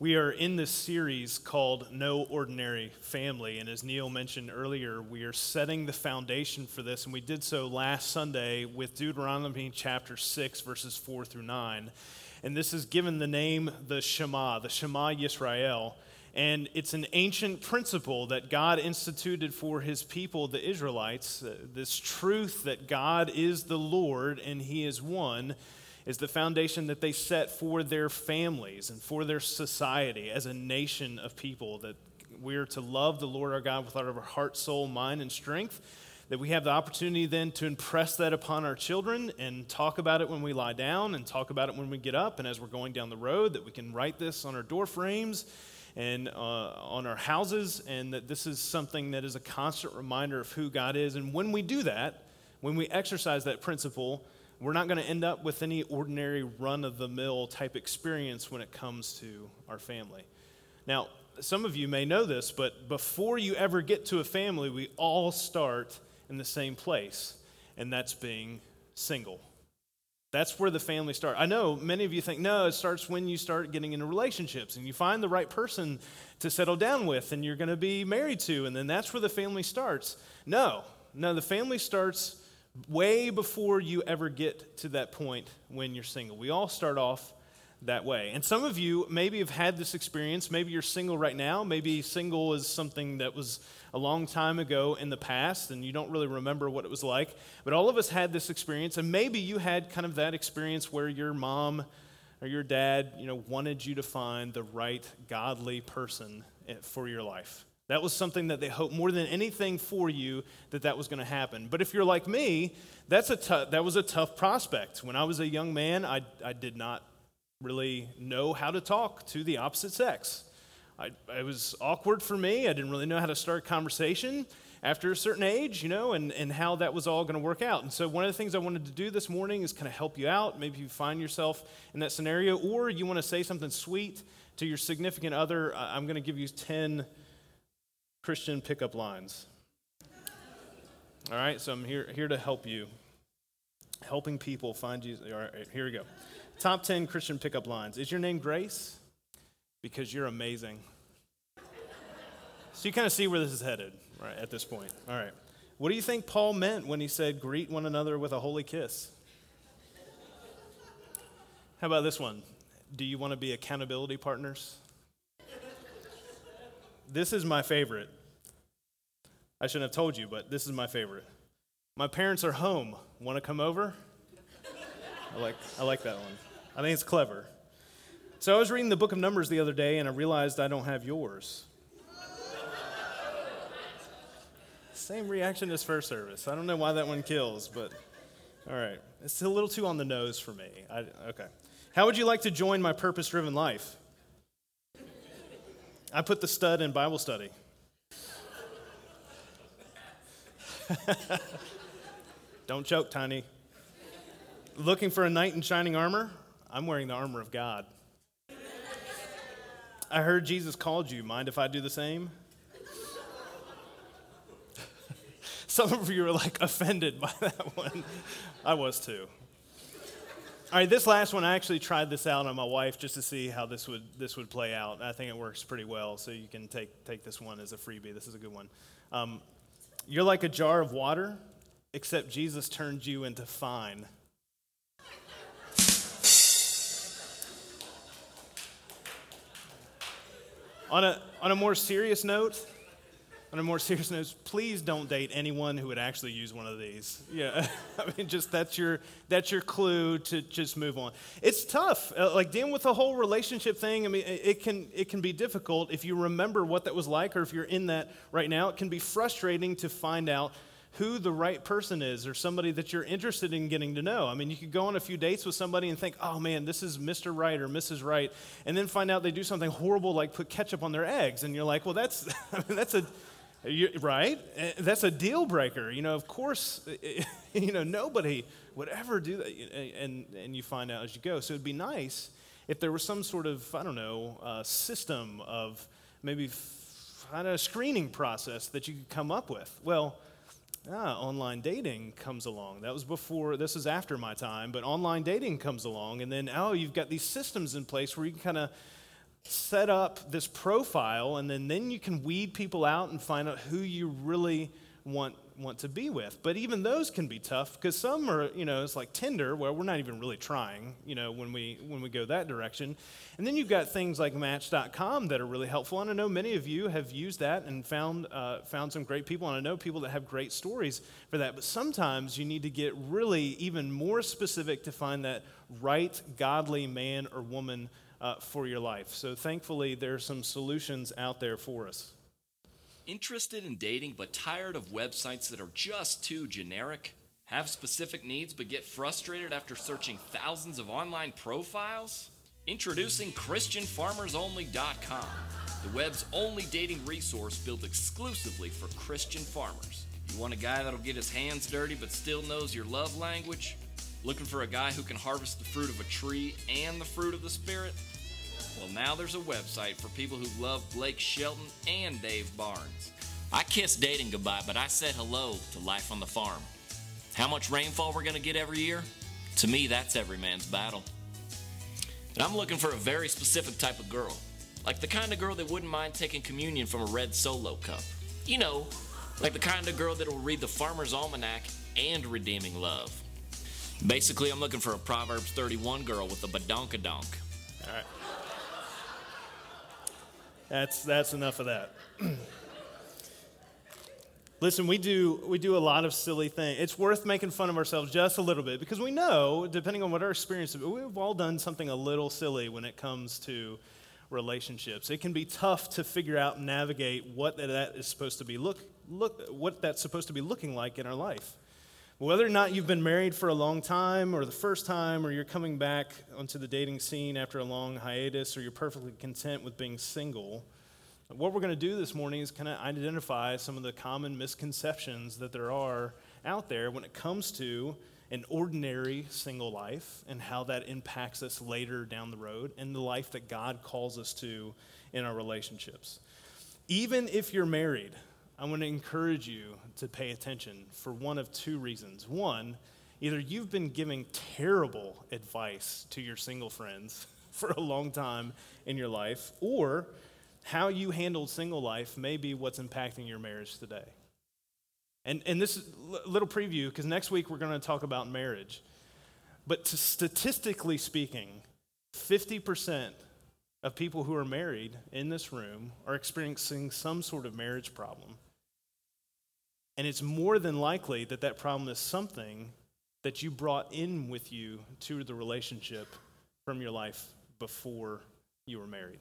We are in this series called No Ordinary Family, and as Neil mentioned earlier, we are setting the foundation for this, and we did so last Sunday with Deuteronomy chapter 6, verses 4 through 9, and this is given the name the Shema Yisrael, and it's an ancient principle that God instituted for his people, the Israelites. This truth that God is the Lord and he is one is the foundation that they set for their families and for their society as a nation of people, that we are to love the Lord our God with all of our heart, soul, mind, and strength, that we have the opportunity then to impress that upon our children and talk about it when we lie down and talk about it when we get up and as we're going down the road, that we can write this on our door frames and on our houses, and that this is something that is a constant reminder of who God is. And when we do that, when we exercise that principle, we're not going to end up with any ordinary run-of-the-mill type experience when it comes to our family. Now, some of you may know this, but before you ever get to a family, we all start in the same place, and that's being single. That's where the family starts. I know many of you think, no, it starts when you start getting into relationships, and you find the right person to settle down with, and you're going to be married to, and then that's where the family starts. No, the family starts way before you ever get to that point when you're single. We all start off that way. And some of you maybe have had this experience. Maybe you're single right now. Maybe single is something that was a long time ago in the past, and you don't really remember what it was like. But all of us had this experience, and maybe you had kind of that experience where your mom or your dad, wanted you to find the right godly person for your life. That was something that they hoped more than anything for you that was going to happen. But if you're like me, that was a tough prospect. When I was a young man, I did not really know how to talk to the opposite sex. It was awkward for me. I didn't really know how to start conversation after a certain age, and how that was all going to work out. And so one of the things I wanted to do this morning is kind of help you out. Maybe you find yourself in that scenario, or you want to say something sweet to your significant other. I'm going to give you 10 Christian pickup lines. All right, so I'm here to help you. Helping people find Jesus. All right, here we go. Top 10 Christian pickup lines. Is your name Grace? Because you're amazing. So you kind of see where this is headed, right, at this point. All right. What do you think Paul meant when he said, greet one another with a holy kiss? How about this one? Do you want to be accountability partners? This is my favorite. I shouldn't have told you, but this is my favorite. My parents are home. Want to come over? I like that one. I think it's clever. So I was reading the book of Numbers the other day, and I realized I don't have yours. Same reaction as first service. I don't know why that one kills, but all right. It's a little too on the nose for me. Okay. How would you like to join my purpose-driven life? I put the stud in Bible study. Don't choke, Tiny. Looking for a knight in shining armor? I'm wearing the armor of God. I heard Jesus called you. Mind if I do the same? Some of you were offended by that one. I was too. All right, this last one, I actually tried this out on my wife just to see how this would play out. I think it works pretty well, so you can take this one as a freebie. This is a good one. You're like a jar of water, except Jesus turned you into fine. On a more serious note, please don't date anyone who would actually use one of these. Yeah, that's your clue to just move on. It's tough, dealing with the whole relationship thing. I mean, it can be difficult if you remember what that was like, or if you're in that right now. It can be frustrating to find out who the right person is, or somebody that you're interested in getting to know. I mean, you could go on a few dates with somebody and think, oh man, this is Mr. Right or Mrs. Right, and then find out they do something horrible like put ketchup on their eggs, and you're like, well, that's a deal breaker. Of course, nobody would ever do that, and you find out as you go. So it'd be nice if there was some sort of, system of maybe a screening process that you could come up with. Well, online dating comes along. That was before, this is after my time, but online dating comes along, and then, you've got these systems in place where you can kind of set up this profile, and then you can weed people out and find out who you really want to be with. But even those can be tough, because some are, it's like Tinder, where we're not even really trying, when we go that direction. And then you've got things like Match.com that are really helpful. And I know many of you have used that and found some great people. And I know people that have great stories for that. But sometimes you need to get really even more specific to find that right godly man or woman for your life. So thankfully, there are some solutions out there for us. Interested in dating but tired of websites that are just too generic? Have specific needs but get frustrated after searching thousands of online profiles? Introducing ChristianFarmersOnly.com, the web's only dating resource built exclusively for Christian farmers. You want a guy that'll get his hands dirty but still knows your love language? Looking for a guy who can harvest the fruit of a tree and the fruit of the Spirit? Well, now there's a website for people who love Blake Shelton and Dave Barnes. I kissed dating goodbye, but I said hello to life on the farm. How much rainfall we're going to get every year? To me, that's every man's battle. And I'm looking for a very specific type of girl, like the kind of girl that wouldn't mind taking communion from a red Solo cup. Like the kind of girl that will read the Farmer's Almanac and Redeeming Love. Basically, I'm looking for a Proverbs 31 girl with a badonkadonk. All right. That's enough of that. Listen, we do a lot of silly things. It's worth making fun of ourselves just a little bit, because we know, depending on what our experience is, we've all done something a little silly when it comes to relationships. It can be tough to figure out and navigate what that is supposed to be what that's supposed to be looking like in our life. Whether or not you've been married for a long time, or the first time, or you're coming back onto the dating scene after a long hiatus, or you're perfectly content with being single, what we're going to do this morning is kind of identify some of the common misconceptions that there are out there when it comes to an ordinary single life and how that impacts us later down the road and the life that God calls us to in our relationships. Even if you're married, I want to encourage you to pay attention for one of two reasons. One, either you've been giving terrible advice to your single friends for a long time in your life, or how you handled single life may be what's impacting your marriage today. And this is a little preview, because next week we're going to talk about marriage. But statistically speaking, 50% of people who are married in this room are experiencing some sort of marriage problem. And it's more than likely that problem is something that you brought in with you to the relationship from your life before you were married,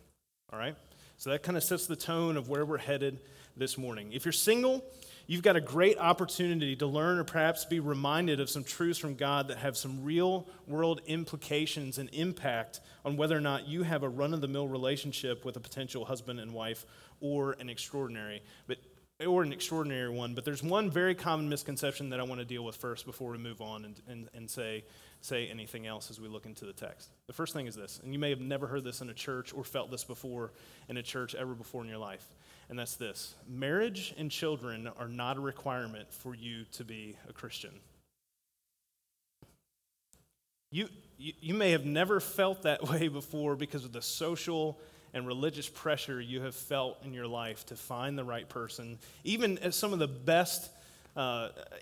all right? So that kind of sets the tone of where we're headed this morning. If you're single, you've got a great opportunity to learn or perhaps be reminded of some truths from God that have some real-world implications and impact on whether or not you have a run-of-the-mill relationship with a potential husband and wife or an extraordinary one, but there's one very common misconception that I want to deal with first before we move on and say anything else as we look into the text. The first thing is this, and you may have never heard this in a church or felt this before in a church ever before in your life, and that's this: marriage and children are not a requirement for you to be a Christian. You may have never felt that way before because of the social and religious pressure you have felt in your life to find the right person, even as some of the best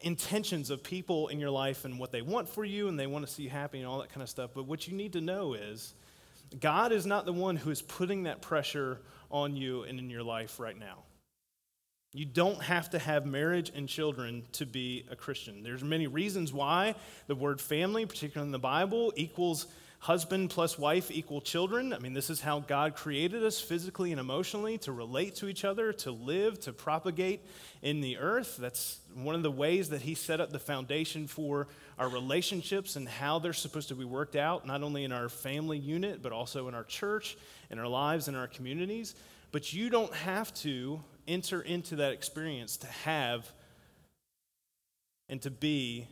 intentions of people in your life and what they want for you and they want to see you happy and all that kind of stuff. But what you need to know is God is not the one who is putting that pressure on you and in your life right now. You don't have to have marriage and children to be a Christian. There's many reasons why the word family, particularly in the Bible, equals husband plus wife equal children. I mean, this is how God created us physically and emotionally, to relate to each other, to live, to propagate in the earth. That's one of the ways that he set up the foundation for our relationships and how they're supposed to be worked out, not only in our family unit, but also in our church, in our lives, in our communities. But you don't have to enter into that experience to have and to be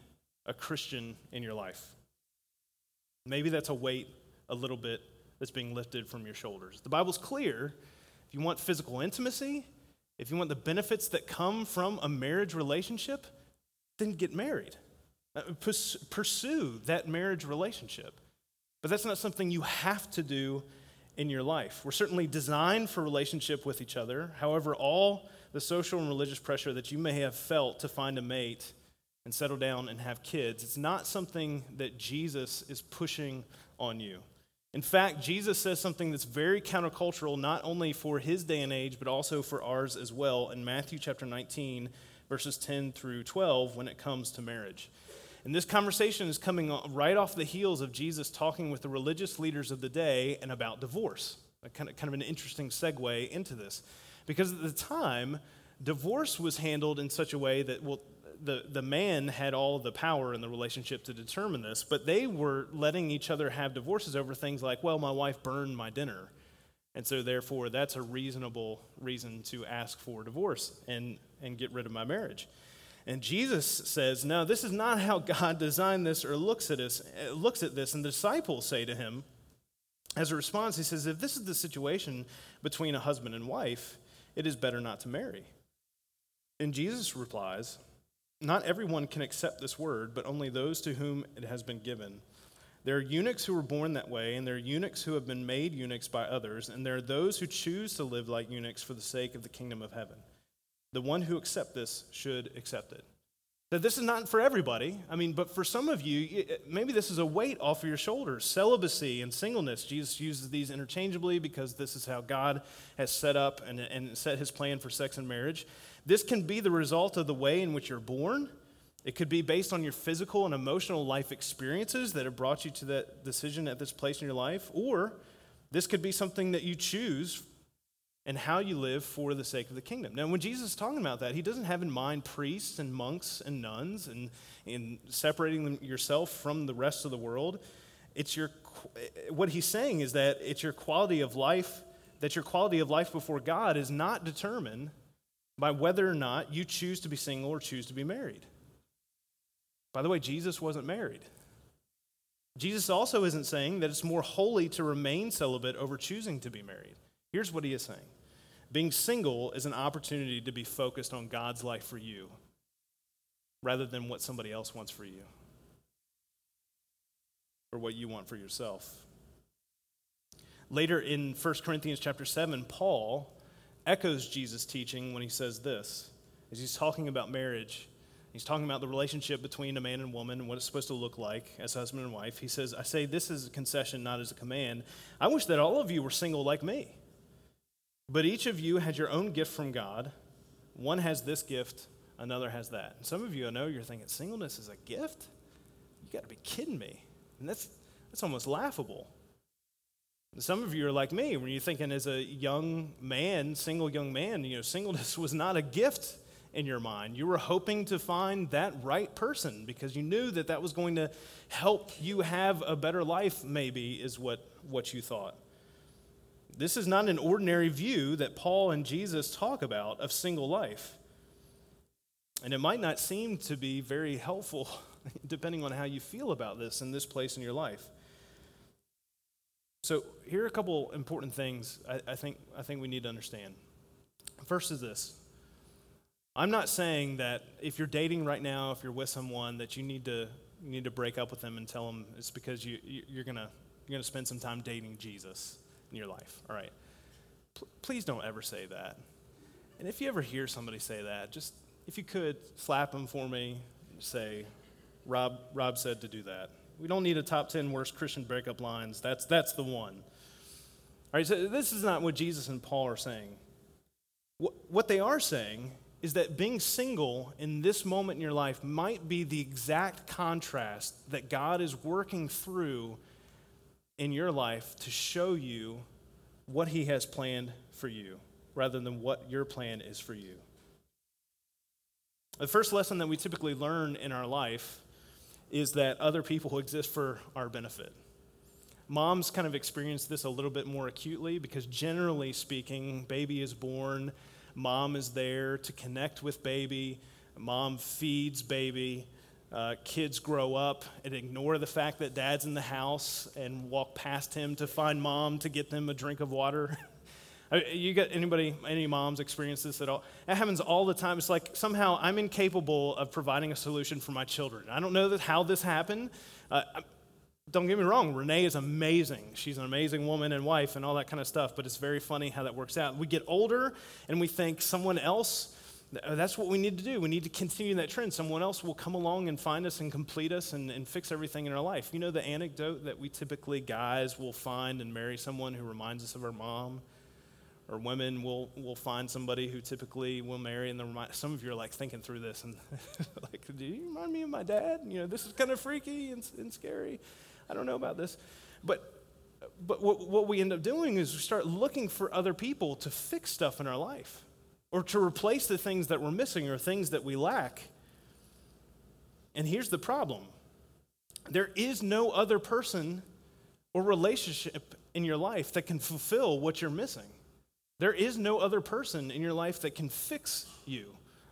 a Christian in your life. Maybe that's a weight a little bit that's being lifted from your shoulders. The Bible's clear. If you want physical intimacy, if you want the benefits that come from a marriage relationship, then get married. Pursue that marriage relationship. But that's not something you have to do in your life. We're certainly designed for relationship with each other. However, all the social and religious pressure that you may have felt to find a mate and settle down and have kids, it's not something that Jesus is pushing on you. In fact, Jesus says something that's very countercultural, not only for his day and age, but also for ours as well, in Matthew chapter 19, verses 10 through 12, when it comes to marriage. And this conversation is coming right off the heels of Jesus talking with the religious leaders of the day and about divorce. Kind of an interesting segue into this. Because at the time, divorce was handled in such a way that, well, the man had all the power in the relationship to determine this, but they were letting each other have divorces over things like, well, my wife burned my dinner, and so therefore that's a reasonable reason to ask for divorce and get rid of my marriage. And Jesus says, no, this is not how God designed this or looks at this. And the disciples say to him, as a response, he says, if this is the situation between a husband and wife, it is better not to marry. And Jesus replies, not everyone can accept this word, but only those to whom it has been given. There are eunuchs who were born that way, and there are eunuchs who have been made eunuchs by others, and there are those who choose to live like eunuchs for the sake of the kingdom of heaven. The one who accepts this should accept it. Now, this is not for everybody, but for some of you, maybe this is a weight off of your shoulders. Celibacy and singleness, Jesus uses these interchangeably because this is how God has set up and set his plan for sex and marriage. This can be the result of the way in which you're born. It could be based on your physical and emotional life experiences that have brought you to that decision at this place in your life, or this could be something that you choose and how you live for the sake of the kingdom. Now, when Jesus is talking about that, he doesn't have in mind priests and monks and nuns and separating yourself from the rest of the world. What he's saying is that your quality of life before God is not determined by whether or not you choose to be single or choose to be married. By the way, Jesus wasn't married. Jesus also isn't saying that it's more holy to remain celibate over choosing to be married. Here's what he is saying. Being single is an opportunity to be focused on God's life for you rather than what somebody else wants for you or what you want for yourself. Later in 1 Corinthians chapter 7, Paul echoes Jesus' teaching when he says this. As he's talking about marriage, he's talking about the relationship between a man and woman and what it's supposed to look like as husband and wife. He says, I say this is a concession, not as a command. I wish that all of you were single like me. But each of you had your own gift from God. One has this gift, another has that. And some of you, I know, you're thinking, singleness is a gift? You got to be kidding me. And that's almost laughable. And some of you are like me, when you're thinking as a young man, singleness was not a gift in your mind. You were hoping to find that right person because you knew that was going to help you have a better life, maybe, is what you thought. This is not an ordinary view that Paul and Jesus talk about of single life. And it might not seem to be very helpful depending on how you feel about this in this place in your life. So here are a couple important things I think we need to understand. First is this. I'm not saying that if you're dating right now, if you're with someone, that you need to break up with them and tell them it's because you're gonna spend some time dating Jesus in your life. All right, please don't ever say that. And if you ever hear somebody say that, just if you could slap them for me, say, Rob said to do that. We don't need a top 10 worst Christian breakup lines. That's the one. All right, so this is not what Jesus and Paul are saying. What they are saying is that being single in this moment in your life might be the exact contrast that God is working through in your life to show you what he has planned for you rather than what your plan is for you. The first lesson that we typically learn in our life is that other people exist for our benefit. Moms kind of experience this a little bit more acutely because generally speaking, baby is born, mom is there to connect with baby, mom feeds baby. Kids grow up and ignore the fact that dad's in the house and walk past him to find mom to get them a drink of water. You got any moms experience this at all? That happens all the time. It's like somehow I'm incapable of providing a solution for my children. I don't know how this happened. Don't get me wrong, Renee is amazing. She's an amazing woman and wife and all that kind of stuff, but it's very funny how that works out. We get older and we think someone else, that's what we need to do. We need to continue that trend. Someone else will come along and find us and complete us and fix everything in our life. You know the anecdote that we typically guys will find and marry someone who reminds us of our mom, or women will find somebody who typically will marry and some of you are like thinking through this and like, do you remind me of my dad? You know, this is kind of freaky and scary. I don't know about this. But what we end up doing is we start looking for other people to fix stuff in our life, or to replace the things that we're missing or things that we lack. And here's the problem. There is no other person or relationship in your life that can fulfill what you're missing. There is no other person in your life that can fix you.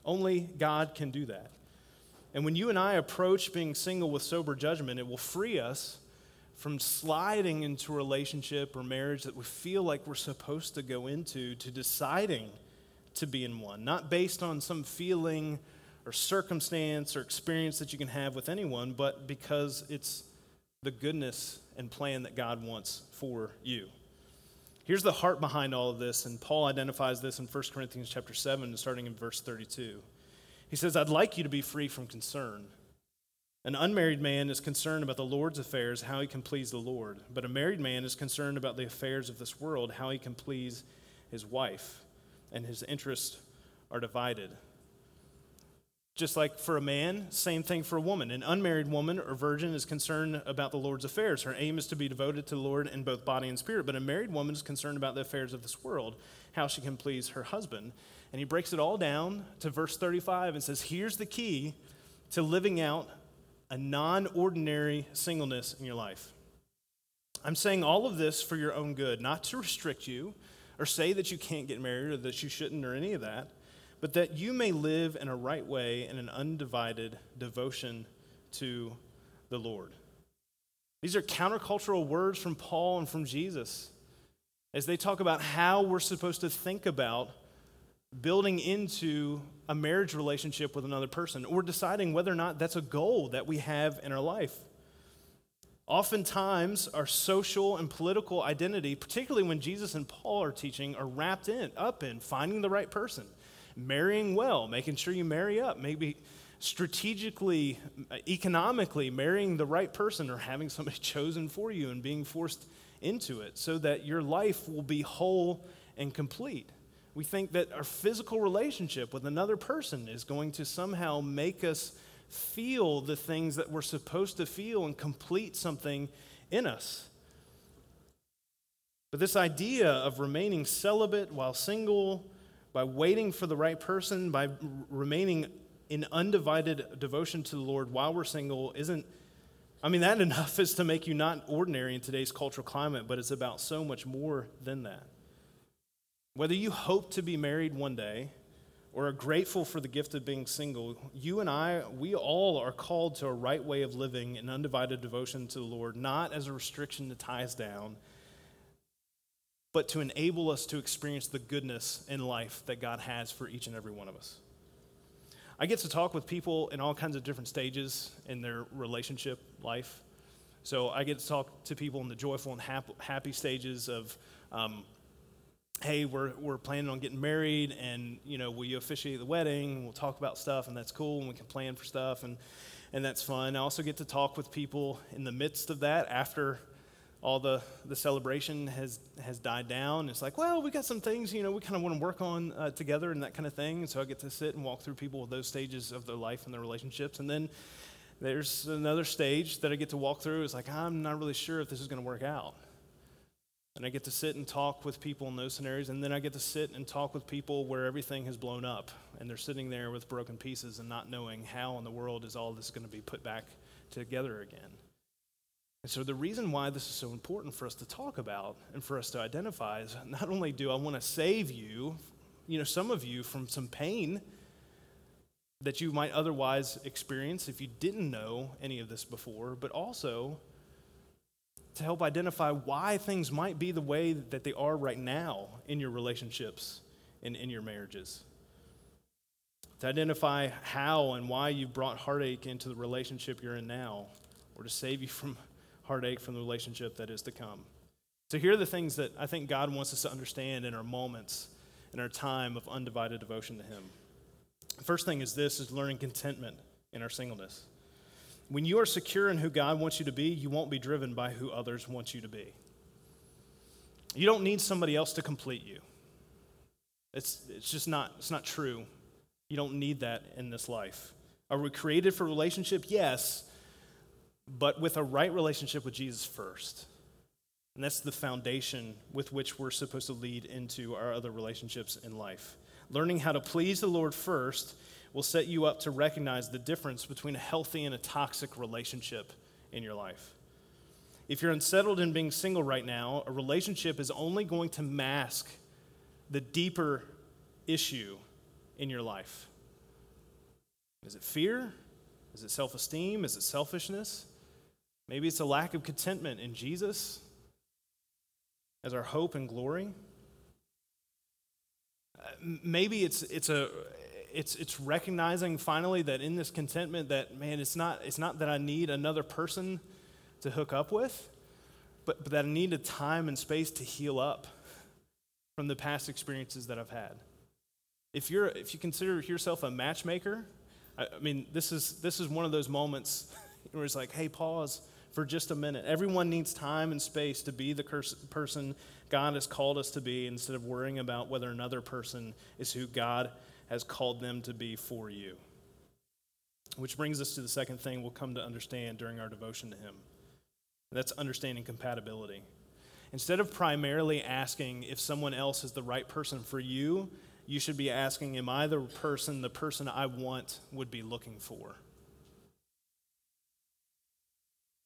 Only God can do that. And when you and I approach being single with sober judgment, it will free us from sliding into a relationship or marriage that we feel like we're supposed to go into, to deciding to be in one, not based on some feeling or circumstance or experience that you can have with anyone, but because it's the goodness and plan that God wants for you. Here's the heart behind all of this, and Paul identifies this in 1 Corinthians chapter 7, starting in verse 32. He says, I'd like you to be free from concern. An unmarried man is concerned about the Lord's affairs, how he can please the Lord. But a married man is concerned about the affairs of this world, how he can please his wife. And his interests are divided. Just like for a man, same thing for a woman. An unmarried woman or virgin is concerned about the Lord's affairs. Her aim is to be devoted to the Lord in both body and spirit. But a married woman is concerned about the affairs of this world, how she can please her husband. And he breaks it all down to verse 35 and says, here's the key to living out a non-ordinary singleness in your life. I'm saying all of this for your own good, not to restrict you or say that you can't get married or that you shouldn't or any of that, but that you may live in a right way in an undivided devotion to the Lord. These are countercultural words from Paul and from Jesus as they talk about how we're supposed to think about building into a marriage relationship with another person, or deciding whether or not that's a goal that we have in our life. Oftentimes, our social and political identity, particularly when Jesus and Paul are teaching, are wrapped up in finding the right person, marrying well, making sure you marry up, maybe strategically, economically marrying the right person, or having somebody chosen for you and being forced into it so that your life will be whole and complete. We think that our physical relationship with another person is going to somehow make us feel the things that we're supposed to feel and complete something in us. But this idea of remaining celibate while single, by waiting for the right person, by remaining in undivided devotion to the Lord while we're single that enough is to make you not ordinary in today's cultural climate, but it's about so much more than that. Whether you hope to be married one day or are grateful for the gift of being single, you and I, we all are called to a right way of living in undivided devotion to the Lord, not as a restriction that ties down, but to enable us to experience the goodness in life that God has for each and every one of us. I get to talk with people in all kinds of different stages in their relationship life. So I get to talk to people in the joyful and happy stages of hey, we're planning on getting married, and, you know, will you officiate the wedding? We'll talk about stuff, and that's cool, and we can plan for stuff, and that's fun. I also get to talk with people in the midst of that, after all the celebration has died down. It's like, well, we got some things, you know, we kind of want to work on together and that kind of thing, and so I get to sit and walk through people with those stages of their life and their relationships, and then there's another stage that I get to walk through. It's like, I'm not really sure if this is going to work out. And I get to sit and talk with people in those scenarios, and then I get to sit and talk with people where everything has blown up, and they're sitting there with broken pieces and not knowing how in the world is all this going to be put back together again. And so the reason why this is so important for us to talk about and for us to identify is, not only do I want to save you, you know, some of you from some pain that you might otherwise experience if you didn't know any of this before, but also to help identify why things might be the way that they are right now in your relationships and in your marriages. To identify how and why you've brought heartache into the relationship you're in now, or to save you from heartache from the relationship that is to come. So here are the things that I think God wants us to understand in our moments, in our time of undivided devotion to him. The first thing is this, is learning contentment in our singleness. When you are secure in who God wants you to be, you won't be driven by who others want you to be. You don't need somebody else to complete you. It's just not true. You don't need that in this life. Are we created for relationship? Yes, but with a right relationship with Jesus first. And that's the foundation with which we're supposed to lead into our other relationships in life. Learning how to please the Lord first will set you up to recognize the difference between a healthy and a toxic relationship in your life. If you're unsettled in being single right now, a relationship is only going to mask the deeper issue in your life. Is it fear? Is it self-esteem? Is it selfishness? Maybe it's a lack of contentment in Jesus as our hope and glory. Maybe it's recognizing finally that in this contentment that, man, it's not that I need another person to hook up with, but that I need a time and space to heal up from the past experiences that I've had. If you consider yourself a matchmaker, I mean, this is one of those moments where it's like, hey, pause for just a minute. Everyone needs time and space to be the person God has called us to be, instead of worrying about whether another person is who God has called them to be for you. Which brings us to the second thing we'll come to understand during our devotion to him. And that's understanding compatibility. Instead of primarily asking if someone else is the right person for you, you should be asking, am I the person I want would be looking for?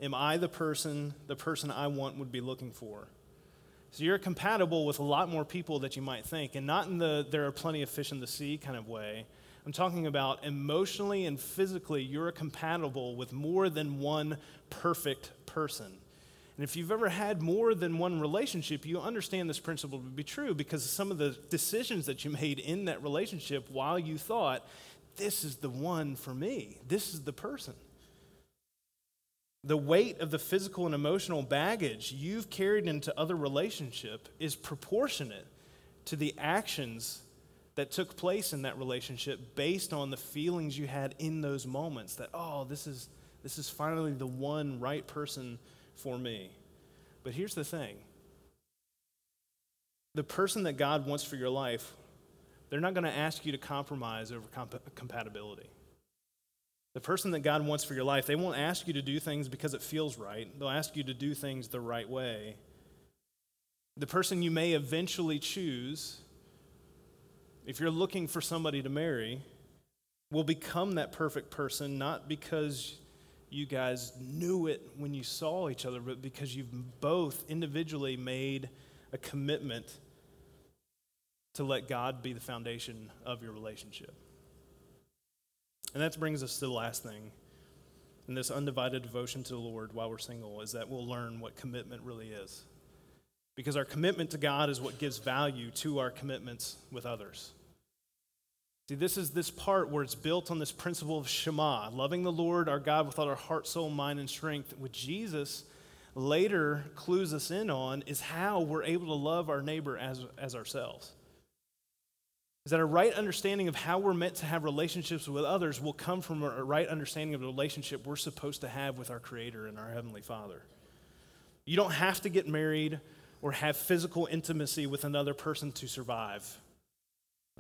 Am I the person I want would be looking for? So you're compatible with a lot more people that you might think, and not in the there are plenty of fish in the sea kind of way. I'm talking about emotionally and physically, you're compatible with more than one perfect person. And if you've ever had more than one relationship, you understand this principle to be true, because some of the decisions that you made in that relationship while you thought, this is the one for me, this is the person. The weight of the physical and emotional baggage you've carried into other relationship is proportionate to the actions that took place in that relationship based on the feelings you had in those moments that, oh, this is finally the one right person for me. But here's the thing. The person that God wants for your life, they're not going to ask you to compromise over compatibility. The person that God wants for your life, they won't ask you to do things because it feels right. They'll ask you to do things the right way. The person you may eventually choose, if you're looking for somebody to marry, will become that perfect person, not because you guys knew it when you saw each other, but because you've both individually made a commitment to let God be the foundation of your relationship. And that brings us to the last thing. And this undivided devotion to the Lord while we're single is that we'll learn what commitment really is. Because our commitment to God is what gives value to our commitments with others. See, this is this part where it's built on this principle of Shema, loving the Lord our God with all our heart, soul, mind, and strength, which Jesus later clues us in on is how we're able to love our neighbor as ourselves. Is that a right understanding of how we're meant to have relationships with others will come from a right understanding of the relationship we're supposed to have with our Creator and our Heavenly Father. You don't have to get married or have physical intimacy with another person to survive.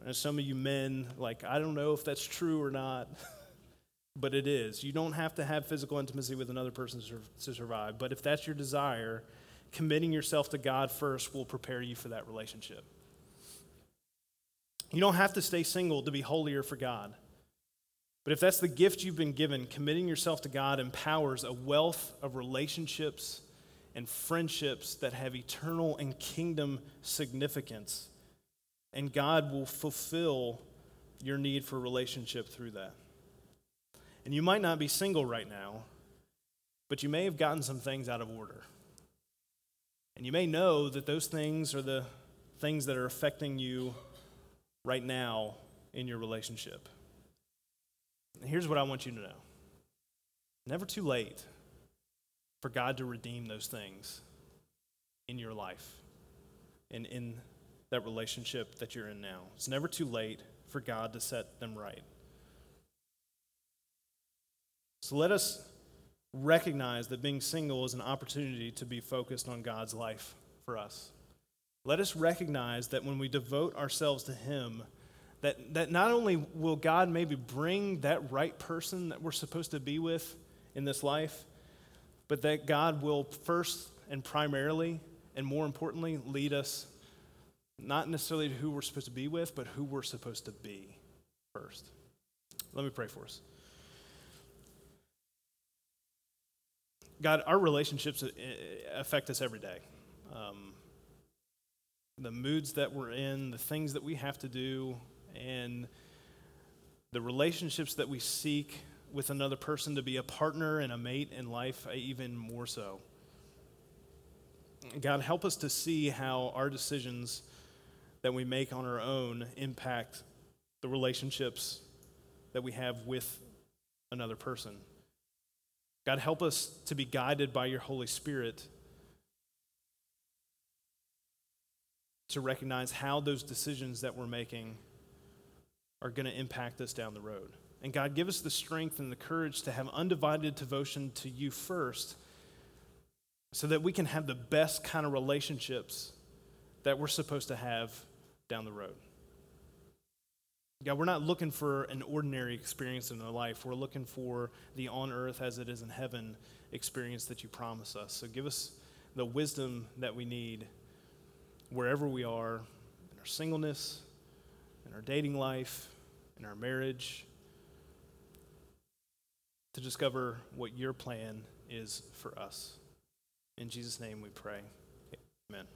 And some of you men, like, I don't know if that's true or not, but it is. You don't have to have physical intimacy with another person to survive. But if that's your desire, committing yourself to God first will prepare you for that relationship. You don't have to stay single to be holier for God. But if that's the gift you've been given, committing yourself to God empowers a wealth of relationships and friendships that have eternal and kingdom significance. And God will fulfill your need for relationship through that. And you might not be single right now, but you may have gotten some things out of order. And you may know that those things are the things that are affecting you right now in your relationship. And here's what I want you to know. Never too late for God to redeem those things in your life and in that relationship that you're in now. It's never too late for God to set them right. So let us recognize that being single is an opportunity to be focused on God's life for us. Let us recognize that when we devote ourselves to Him, that not only will God maybe bring that right person that we're supposed to be with in this life, but that God will first and primarily and more importantly lead us not necessarily to who we're supposed to be with, but who we're supposed to be first. Let me pray for us. God, our relationships affect us every day. The moods that we're in, the things that we have to do, and the relationships that we seek with another person to be a partner and a mate in life, even more so. God, help us to see how our decisions that we make on our own impact the relationships that we have with another person. God, help us to be guided by your Holy Spirit to recognize how those decisions that we're making are going to impact us down the road. And God, give us the strength and the courage to have undivided devotion to you first so that we can have the best kind of relationships that we're supposed to have down the road. God, we're not looking for an ordinary experience in our life. We're looking for the on earth as it is in heaven experience that you promise us. So give us the wisdom that we need wherever we are, in our singleness, in our dating life, in our marriage, to discover what your plan is for us. In Jesus' name we pray. Amen.